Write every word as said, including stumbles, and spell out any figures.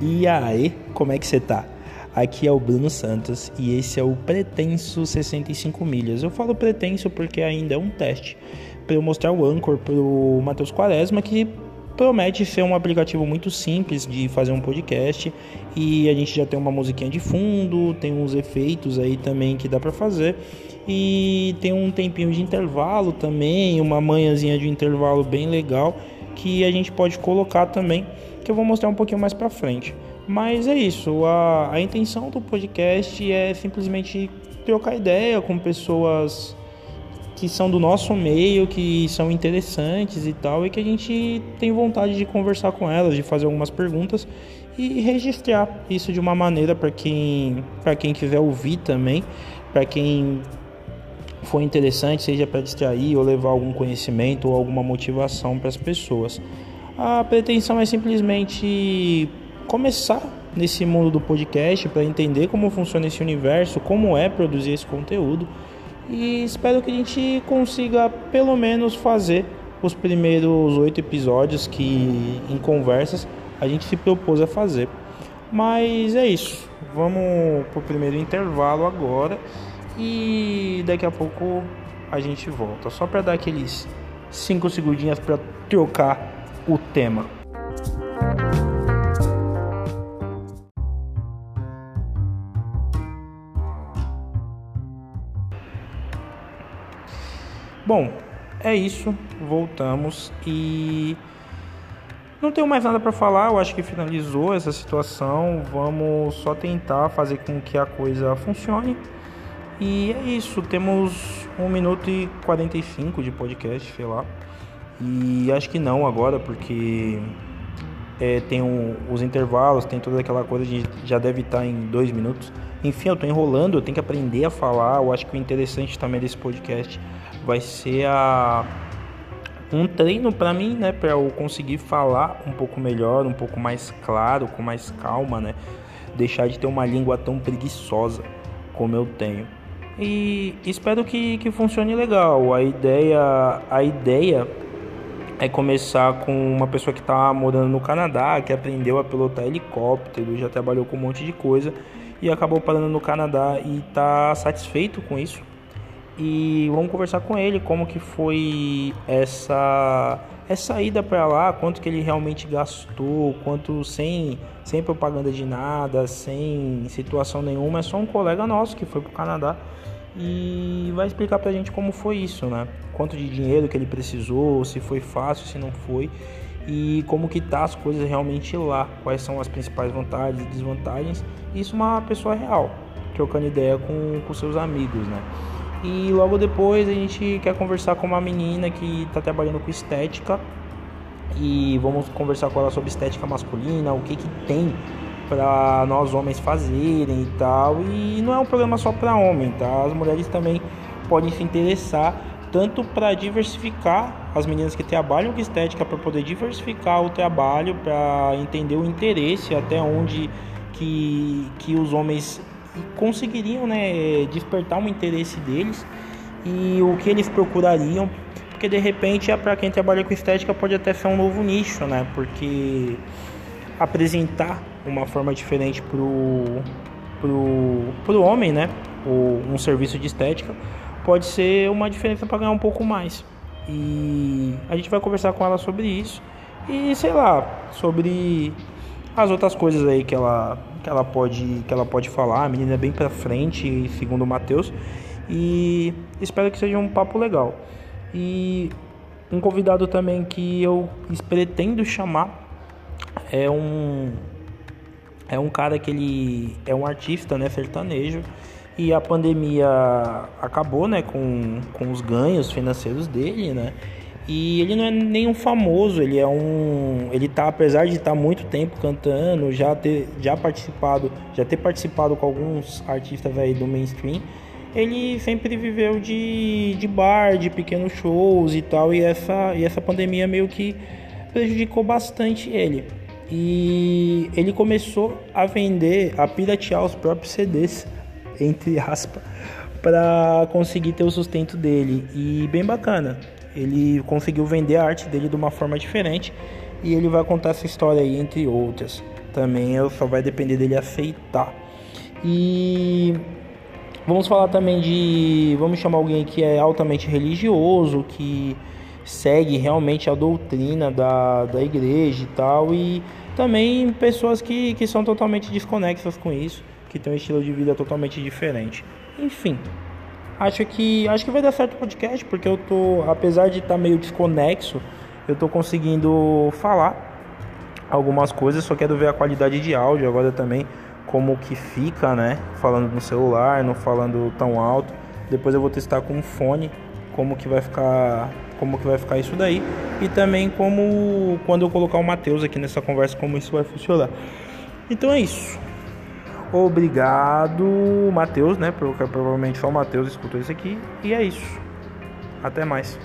E aí, como é que você tá? Aqui é o Bruno Santos e esse é o Pretenso sessenta e cinco milhas. Eu falo pretenso porque ainda é um teste para eu mostrar o Anchor pro Matheus Quaresma, que promete ser um aplicativo muito simples de fazer um podcast, e a gente já tem uma musiquinha de fundo, tem uns efeitos aí também que dá para fazer, e tem um tempinho de intervalo também, uma manhãzinha de intervalo bem legal que a gente pode colocar também, que eu vou mostrar um pouquinho mais para frente. Mas é isso, a, a intenção do podcast é simplesmente trocar ideia com pessoas que são do nosso meio, que são interessantes e tal, e que a gente tem vontade de conversar com elas, de fazer algumas perguntas e registrar isso de uma maneira para quem, para quem quiser ouvir também, para quem for interessante, seja para distrair ou levar algum conhecimento ou alguma motivação para as pessoas. A pretensão é simplesmente começar nesse mundo do podcast para entender como funciona esse universo, como é produzir esse conteúdo, e espero que a gente consiga pelo menos fazer os primeiros oito episódios que em conversas a gente se propôs a fazer. Mas é isso, vamos pro primeiro intervalo agora e daqui a pouco a gente volta, só para dar aqueles cinco segundinhos para trocar o tema. Bom, é isso, voltamos e não tenho mais nada para falar, eu acho que finalizou essa situação, vamos só tentar fazer com que a coisa funcione. E é isso, temos um minuto e quarenta e cinco de podcast, sei lá, e acho que não agora, porque é, tem um, os intervalos, tem toda aquela coisa de já deve estar em dois minutos. Enfim, eu estou enrolando, eu tenho que aprender a falar. Eu acho que o interessante também desse podcast vai ser a, um treino para mim, né? Para eu conseguir falar um pouco melhor, um pouco mais claro, com mais calma, né? Deixar de ter uma língua tão preguiçosa como eu tenho. E espero que, que funcione legal. A ideia, a ideia é começar com uma pessoa que está morando no Canadá, que aprendeu a pilotar helicóptero, já trabalhou com um monte de coisa, e acabou parando no Canadá e está satisfeito com isso. E vamos conversar com ele como que foi essa, essa ida para lá, quanto que ele realmente gastou, quanto sem, sem propaganda de nada, sem situação nenhuma. É só um colega nosso que foi para o Canadá e vai explicar para a gente como foi isso, né? Quanto de dinheiro que ele precisou, se foi fácil, se não foi, e como que tá as coisas realmente lá, quais são as principais vantagens e desvantagens. Isso é uma pessoa real, trocando ideia com, com seus amigos, né? E logo depois a gente quer conversar com uma menina que está trabalhando com estética, e vamos conversar com ela sobre estética masculina, o que que tem para nós homens fazerem e tal. E não é um programa só para homem, tá? As mulheres também podem se interessar, tanto para diversificar as meninas que trabalham com estética, para poder diversificar o trabalho, para entender o interesse até onde que, que os homens conseguiriam, né, despertar um interesse deles e o que eles procurariam, porque de repente é para quem trabalha com estética pode até ser um novo nicho, né? Porque apresentar uma forma diferente pro, pro, pro homem, né, ou um serviço de estética, pode ser uma diferença para ganhar um pouco mais. E a gente vai conversar com ela sobre isso e, sei lá, sobre as outras coisas aí que ela, que ela, pode, que ela pode falar. A menina é bem pra frente, segundo o Matheus, e espero que seja um papo legal. E um convidado também que eu pretendo chamar é um, é um cara que ele é um artista, né, sertanejo. E a pandemia acabou, né, com, com os ganhos financeiros dele, né? E ele não é nenhum famoso, ele é um, ele tá, apesar de estar muito tempo cantando, já ter já participado, já ter participado com alguns artistas aí do mainstream, ele sempre viveu de, de bar, de pequenos shows e tal, e essa e essa pandemia meio que prejudicou bastante ele. E ele começou a vender, a piratear os próprios C Ds, entre aspas, para conseguir ter o sustento dele. E bem bacana, ele conseguiu vender a arte dele de uma forma diferente, e ele vai contar essa história aí, entre outras. também só vai depender dele aceitar. E vamos falar também de, vamos chamar alguém que é altamente religioso, que segue realmente a doutrina da, da igreja e tal, e também pessoas que, que são totalmente desconexas com isso, que têm um estilo de vida totalmente diferente. Enfim, acho que, acho que vai dar certo o podcast, porque eu tô, apesar de estar meio desconexo, eu tô conseguindo falar algumas coisas, só quero ver a qualidade de áudio agora também, como que fica, né? Falando no celular, não falando tão alto. Depois eu vou testar com um fone, como que vai ficar, como que vai ficar isso daí. E também como, quando eu colocar o Matheus aqui nessa conversa, como isso vai funcionar. Então é isso. Obrigado, Matheus, né? Porque provavelmente só o Matheus escutou isso aqui. E é isso. Até mais.